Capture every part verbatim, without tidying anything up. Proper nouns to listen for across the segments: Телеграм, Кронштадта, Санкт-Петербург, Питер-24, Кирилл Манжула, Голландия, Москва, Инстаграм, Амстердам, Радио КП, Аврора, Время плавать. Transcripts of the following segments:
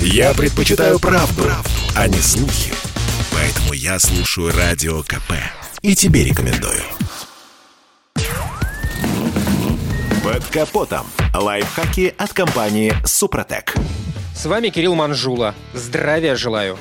Я предпочитаю правду, правду, а не слухи. Поэтому я слушаю Радио КП. И тебе рекомендую. Под капотом. Лайфхаки от компании «Супротек». С вами Кирилл Манжула. Здравия желаю.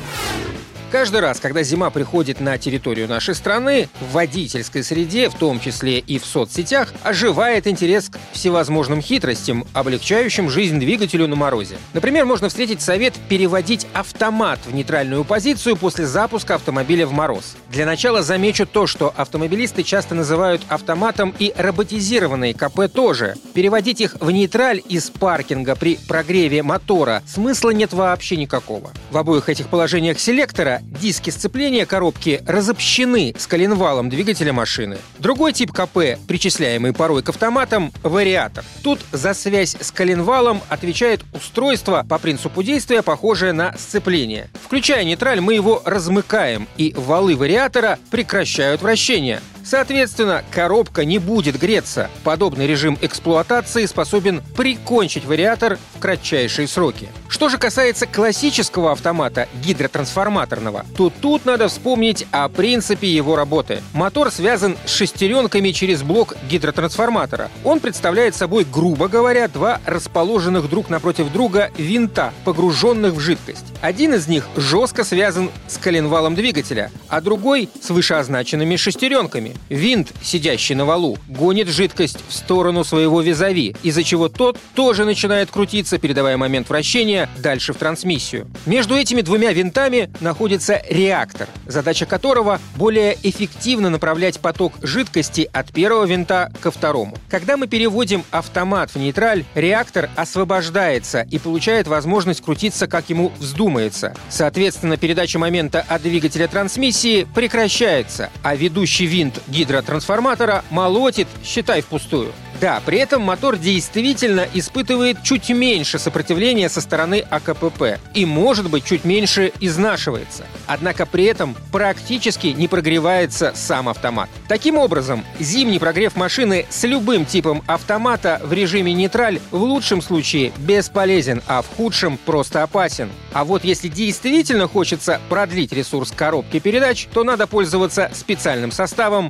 Каждый раз, когда зима приходит на территорию нашей страны, в водительской среде, в том числе и в соцсетях, оживает интерес к всевозможным хитростям, облегчающим жизнь двигателю на морозе. Например, можно встретить совет переводить автомат в нейтральную позицию после запуска автомобиля в мороз. Для начала замечу то, что автомобилисты часто называют автоматом и роботизированные КП тоже. Переводить их в нейтраль из паркинга при прогреве мотора смысла нет вообще никакого. В обоих этих положениях селектора диски сцепления коробки разобщены с коленвалом двигателя машины. Другой тип КП, причисляемый порой к автоматам, — вариатор. Тут за связь с коленвалом отвечает устройство, по принципу действия похожее на сцепление. Включая нейтраль, мы его размыкаем, и валы вариатора прекращают вращение. Соответственно, коробка не будет греться. Подобный режим эксплуатации способен прикончить вариатор в кратчайшие сроки. Что же касается классического автомата, гидротрансформаторного, то тут надо вспомнить о принципе его работы. Мотор связан с шестеренками через блок гидротрансформатора. Он представляет собой, грубо говоря, два расположенных друг напротив друга винта, погруженных в жидкость. Один из них жестко связан с коленвалом двигателя, а другой с вышеозначенными шестеренками. Винт, сидящий на валу, гонит жидкость в сторону своего визави, из-за чего тот тоже начинает крутиться, передавая момент вращения дальше в трансмиссию. Между этими двумя винтами находится реактор, задача которого более эффективно направлять поток жидкости от первого винта ко второму. Когда мы переводим автомат в нейтраль, реактор освобождается и получает возможность крутиться, как ему вздумается. Соответственно, передача момента от двигателя трансмиссии прекращается, а ведущий винт гидротрансформатора молотит, считай, впустую. Да, при этом мотор действительно испытывает чуть меньше сопротивления со стороны АКПП и, может быть, чуть меньше изнашивается. Однако при этом практически не прогревается сам автомат. Таким образом, зимний прогрев машины с любым типом автомата в режиме нейтраль в лучшем случае бесполезен, а в худшем просто опасен. А вот если действительно хочется продлить ресурс коробки передач, то надо пользоваться специальным составом